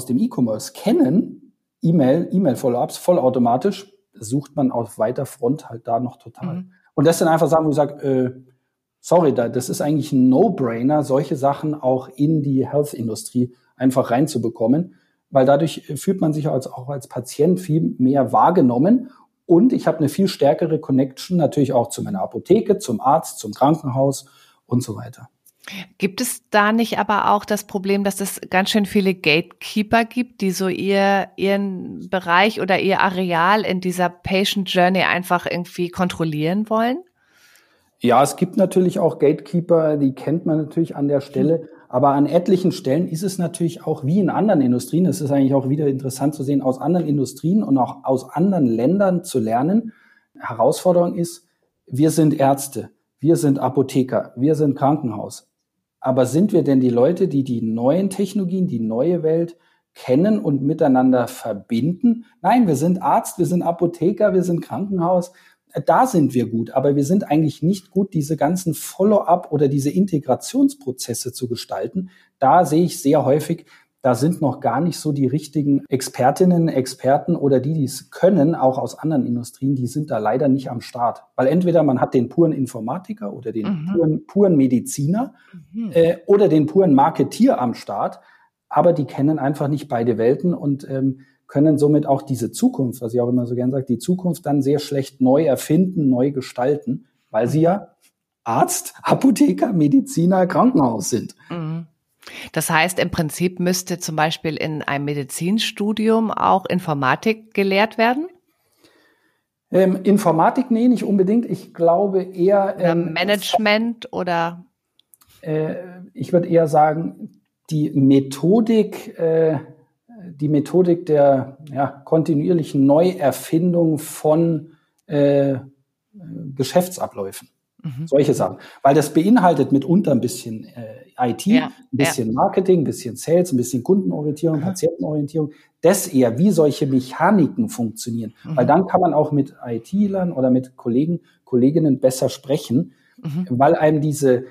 dem E-Commerce kennen, E-Mail, E-Mail-Follow-ups, vollautomatisch, sucht man auf weiter Front halt da noch total. Mhm. Und das dann einfach sagen, wo ich sage, sorry, das ist eigentlich ein No-Brainer, solche Sachen auch in die Health-Industrie einfach reinzubekommen, weil dadurch fühlt man sich auch als Patient viel mehr wahrgenommen und ich habe eine viel stärkere Connection natürlich auch zu meiner Apotheke, zum Arzt, zum Krankenhaus und so weiter. Gibt es da nicht aber auch das Problem, dass es ganz schön viele Gatekeeper gibt, die so ihren Bereich oder ihr Areal in dieser Patient Journey einfach irgendwie kontrollieren wollen? Ja, es gibt natürlich auch Gatekeeper, die kennt man natürlich an der Stelle, aber an etlichen Stellen ist es natürlich auch wie in anderen Industrien, es ist eigentlich auch wieder interessant zu sehen, aus anderen Industrien und auch aus anderen Ländern zu lernen. Herausforderung ist, wir sind Ärzte, wir sind Apotheker, wir sind Krankenhaus. Aber sind wir denn die Leute, die die neuen Technologien, die neue Welt kennen und miteinander verbinden? Nein, wir sind Arzt, wir sind Apotheker, wir sind Krankenhaus. Da sind wir gut, aber wir sind eigentlich nicht gut, diese ganzen Follow-up oder diese Integrationsprozesse zu gestalten. Da sehe ich sehr häufig, da sind noch gar nicht so die richtigen Expertinnen, Experten oder die, die es können, auch aus anderen Industrien, die sind da leider nicht am Start. Weil entweder man hat den puren Informatiker oder den puren Mediziner oder den puren Marketier am Start, aber die kennen einfach nicht beide Welten und können somit auch diese Zukunft, was ich auch immer so gerne sage, die Zukunft dann sehr schlecht neu erfinden, neu gestalten, weil sie ja Arzt, Apotheker, Mediziner, Krankenhaus sind. Mhm. Das heißt, im Prinzip müsste zum Beispiel in einem Medizinstudium auch Informatik gelehrt werden? Informatik, nee, nicht unbedingt. Ich glaube eher... Oder Management oder... ich würde eher sagen, die Methodik der kontinuierlichen Neuerfindung von Geschäftsabläufen. Mhm. Solche Sachen. Weil das beinhaltet mitunter ein bisschen IT, ein bisschen Marketing, ein bisschen Sales, ein bisschen Kundenorientierung, Patientenorientierung. Das eher, wie solche Mechaniken funktionieren. Mhm. Weil dann kann man auch mit IT-Lern oder mit Kollegen, Kolleginnen besser sprechen, weil einem diese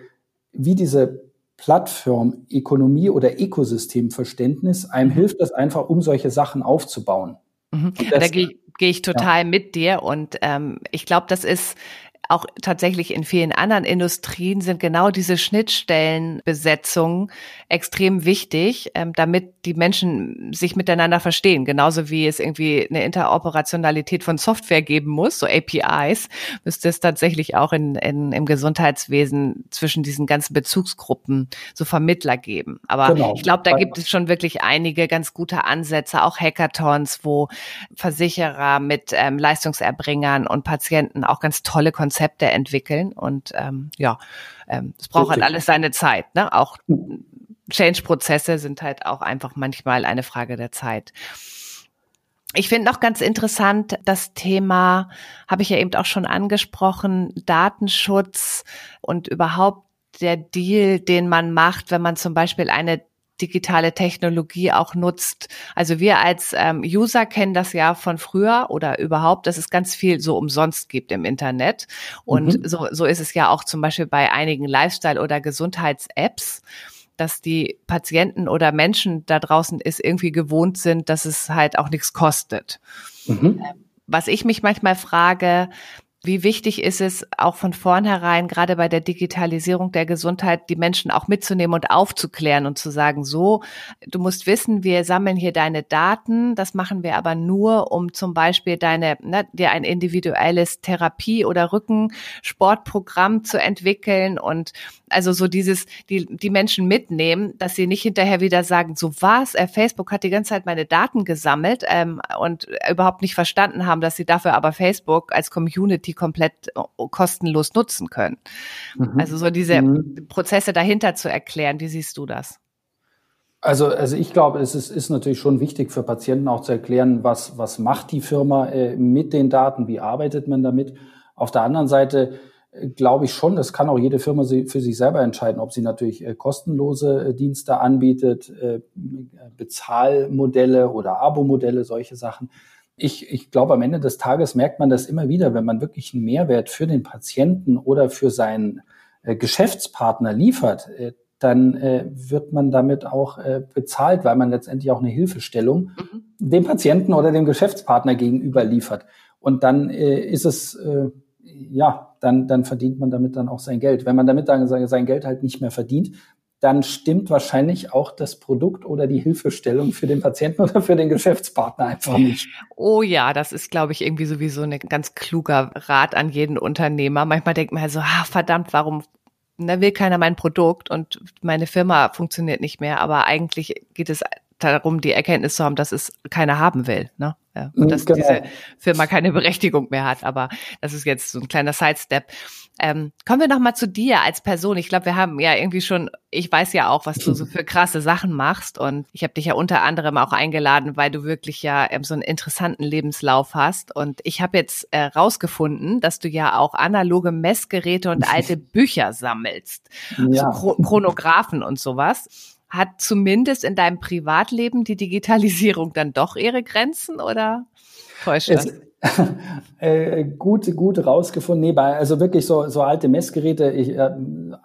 Plattform, Ökonomie oder Ökosystemverständnis, einem hilft das einfach, um solche Sachen aufzubauen. Mhm. Da gehe ich total mit dir und ich glaube, das ist auch tatsächlich in vielen anderen Industrien sind genau diese Schnittstellenbesetzungen extrem wichtig, damit die Menschen sich miteinander verstehen. Genauso wie es irgendwie eine Interoperationalität von Software geben muss, so APIs, müsste es tatsächlich auch im Gesundheitswesen zwischen diesen ganzen Bezugsgruppen so Vermittler geben. Aber ich glaube, da gibt es schon wirklich einige ganz gute Ansätze, auch Hackathons, wo Versicherer mit Leistungserbringern und Patienten auch ganz tolle Konzepte entwickeln und es braucht halt alles seine Zeit, ne? Auch Change-Prozesse sind halt auch einfach manchmal eine Frage der Zeit. Ich finde noch ganz interessant, das Thema, habe ich ja eben auch schon angesprochen, Datenschutz und überhaupt der Deal, den man macht, wenn man zum Beispiel eine digitale Technologie auch nutzt. Also wir als User kennen das ja von früher oder überhaupt, dass es ganz viel so umsonst gibt im Internet. Und so ist es ja auch zum Beispiel bei einigen Lifestyle- oder Gesundheits-Apps, dass die Patienten oder Menschen da draußen irgendwie gewohnt sind, dass es halt auch nichts kostet. Mhm. Was ich mich manchmal frage, wie wichtig ist es, auch von vornherein, gerade bei der Digitalisierung der Gesundheit, die Menschen auch mitzunehmen und aufzuklären und zu sagen, so, du musst wissen, wir sammeln hier deine Daten, das machen wir aber nur, um zum Beispiel dir ein individuelles Therapie- oder Rückensportprogramm zu entwickeln und also so dieses, die Menschen mitnehmen, dass sie nicht hinterher wieder sagen, so was, Facebook hat die ganze Zeit meine Daten gesammelt und überhaupt nicht verstanden haben, dass sie dafür aber Facebook als Community komplett kostenlos nutzen können. Mhm. Also so diese Prozesse dahinter zu erklären, wie siehst du das? Also ich glaube, es ist natürlich schon wichtig für Patienten auch zu erklären, was macht die Firma mit den Daten, wie arbeitet man damit. Auf der anderen Seite glaube ich schon, das kann auch jede Firma für sich selber entscheiden, ob sie natürlich kostenlose Dienste anbietet, Bezahlmodelle oder Abo-Modelle, solche Sachen. Ich glaube, am Ende des Tages merkt man das immer wieder, wenn man wirklich einen Mehrwert für den Patienten oder für seinen Geschäftspartner liefert, dann wird man damit auch bezahlt, weil man letztendlich auch eine Hilfestellung dem Patienten oder dem Geschäftspartner gegenüber liefert. und dann ist es, dann verdient man damit dann auch sein Geld. Wenn man damit dann sein Geld halt nicht mehr verdient, dann stimmt wahrscheinlich auch das Produkt oder die Hilfestellung für den Patienten oder für den Geschäftspartner einfach nicht. Oh ja, das ist, glaube ich, irgendwie sowieso ein ganz kluger Rat an jeden Unternehmer. Manchmal denkt man so, verdammt, warum will keiner mein Produkt und meine Firma funktioniert nicht mehr. Aber eigentlich geht es darum, die Erkenntnis zu haben, dass es keiner haben will, ne? Ja. Und dass diese Firma keine Berechtigung mehr hat. Aber das ist jetzt so ein kleiner Sidestep. Kommen wir noch mal zu dir als Person. Ich glaube, wir haben ja irgendwie schon, ich weiß ja auch, was du so für krasse Sachen machst. Und ich habe dich ja unter anderem auch eingeladen, weil du wirklich ja so einen interessanten Lebenslauf hast. Und ich habe jetzt rausgefunden, dass du ja auch analoge Messgeräte und alte Bücher sammelst. Ja. So Chronographen und sowas. Hat zumindest in deinem Privatleben die Digitalisierung dann doch ihre Grenzen oder täuscht das? Gut rausgefunden. Nee, also wirklich so alte Messgeräte,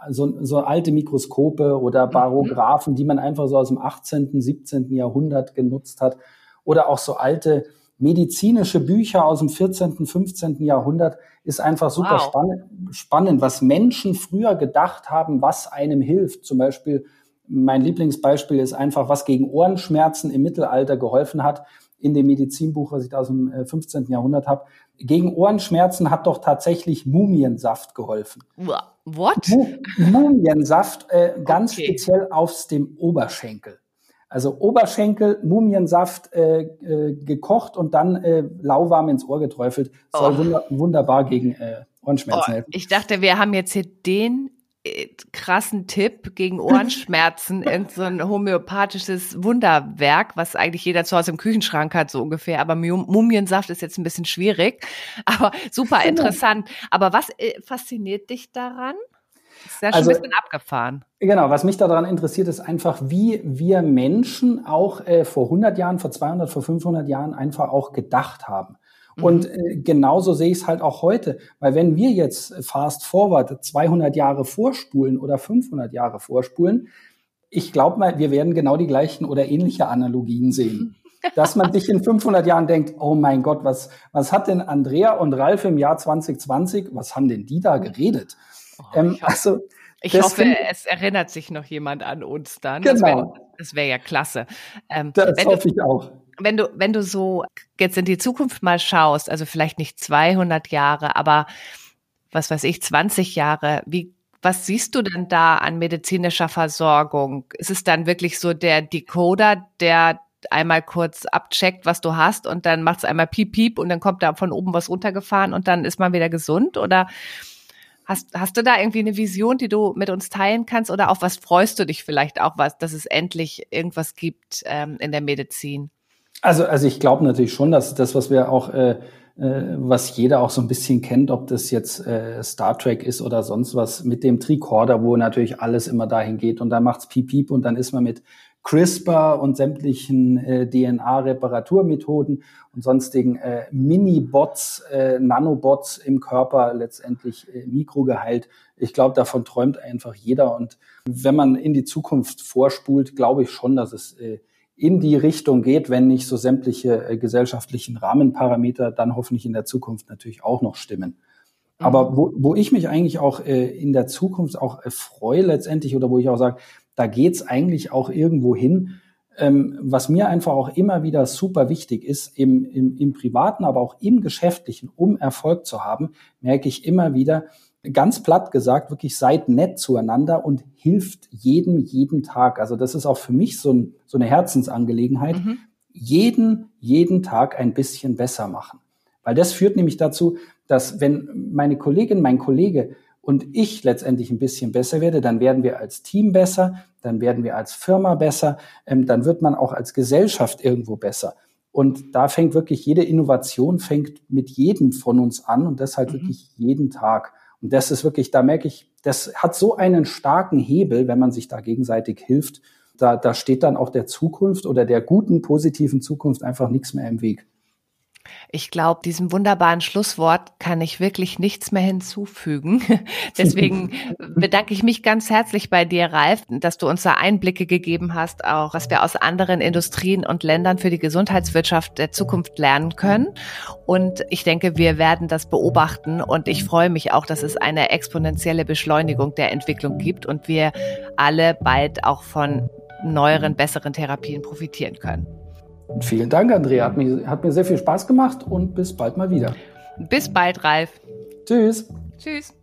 so alte Mikroskope oder Barographen, die man einfach so aus dem 18., 17. Jahrhundert genutzt hat oder auch so alte medizinische Bücher aus dem 14., 15. Jahrhundert ist einfach super spannend, was Menschen früher gedacht haben, was einem hilft. Zum Beispiel mein Lieblingsbeispiel ist einfach, was gegen Ohrenschmerzen im Mittelalter geholfen hat, in dem Medizinbuch, was ich da aus dem 15. Jahrhundert habe. Gegen Ohrenschmerzen hat doch tatsächlich Mumiensaft geholfen. What? Mumiensaft, ganz speziell auf dem Oberschenkel. Also Oberschenkel, Mumiensaft gekocht und dann lauwarm ins Ohr geträufelt. Soll wunderbar gegen Ohrenschmerzen helfen. Ich dachte, wir haben jetzt hier den krassen Tipp gegen Ohrenschmerzen, irgend so ein homöopathisches Wunderwerk, was eigentlich jeder zu Hause im Küchenschrank hat, so ungefähr. Aber Mumiensaft ist jetzt ein bisschen schwierig, aber super interessant. Aber was fasziniert dich daran? Ist ja schon ein bisschen abgefahren. Genau, was mich daran interessiert, ist einfach, wie wir Menschen auch vor 100 Jahren, vor 200, vor 500 Jahren einfach auch gedacht haben. Und genauso sehe ich es halt auch heute, weil wenn wir jetzt fast forward 200 Jahre vorspulen oder 500 Jahre vorspulen, ich glaube mal, wir werden genau die gleichen oder ähnliche Analogien sehen. Dass man sich in 500 Jahren denkt, oh mein Gott, was hat denn Andrea und Ralf im Jahr 2020, was haben denn die da geredet? Ich hoffe, es erinnert sich noch jemand an uns dann. Genau. Das wäre ja klasse. Das hoffe ich auch. Wenn du so jetzt in die Zukunft mal schaust, also vielleicht nicht 200 Jahre, aber was weiß ich, 20 Jahre, was siehst du denn da an medizinischer Versorgung? Ist es dann wirklich so der Decoder, der einmal kurz abcheckt, was du hast und dann macht es einmal piep, piep und dann kommt da von oben was runtergefahren und dann ist man wieder gesund? Oder hast du da irgendwie eine Vision, die du mit uns teilen kannst? Oder auf was freust du dich vielleicht auch, dass es endlich irgendwas gibt in der Medizin? Also ich glaube natürlich schon, dass das, was wir auch, was jeder auch so ein bisschen kennt, ob das jetzt Star Trek ist oder sonst was, mit dem Tricorder, wo natürlich alles immer dahin geht und dann macht's piep piep und dann ist man mit CRISPR und sämtlichen DNA-Reparaturmethoden und sonstigen Mini-Bots, Nanobots im Körper letztendlich mikrogeheilt. Ich glaube, davon träumt einfach jeder. Und wenn man in die Zukunft vorspult, glaube ich schon, dass es in die Richtung geht, wenn nicht so sämtliche gesellschaftlichen Rahmenparameter, dann hoffentlich in der Zukunft natürlich auch noch stimmen. Mhm. Aber wo ich mich eigentlich auch in der Zukunft auch freue letztendlich oder wo ich auch sage, da geht's eigentlich auch irgendwo hin, was mir einfach auch immer wieder super wichtig ist, im Privaten, aber auch im Geschäftlichen, um Erfolg zu haben, merke ich immer wieder, ganz platt gesagt, wirklich seid nett zueinander und hilft jedem jeden Tag. Also das ist auch für mich so eine Herzensangelegenheit, jeden Tag ein bisschen besser machen. Weil das führt nämlich dazu, dass wenn meine Kollegin, mein Kollege und ich letztendlich ein bisschen besser werde, dann werden wir als Team besser, dann werden wir als Firma besser, dann wird man auch als Gesellschaft irgendwo besser. Und da fängt wirklich jede Innovation mit jedem von uns an und das halt wirklich jeden Tag. Und das ist wirklich, da merke ich, das hat so einen starken Hebel, wenn man sich da gegenseitig hilft. Da steht dann auch der Zukunft oder der guten, positiven Zukunft einfach nichts mehr im Weg. Ich glaube, diesem wunderbaren Schlusswort kann ich wirklich nichts mehr hinzufügen. Deswegen bedanke ich mich ganz herzlich bei dir, Ralf, dass du uns da Einblicke gegeben hast, auch was wir aus anderen Industrien und Ländern für die Gesundheitswirtschaft der Zukunft lernen können. Und ich denke, wir werden das beobachten. Und ich freue mich auch, dass es eine exponentielle Beschleunigung der Entwicklung gibt und wir alle bald auch von neueren, besseren Therapien profitieren können. Vielen Dank, Andrea. Hat mir sehr viel Spaß gemacht und bis bald mal wieder. Bis bald, Ralf. Tschüss. Tschüss.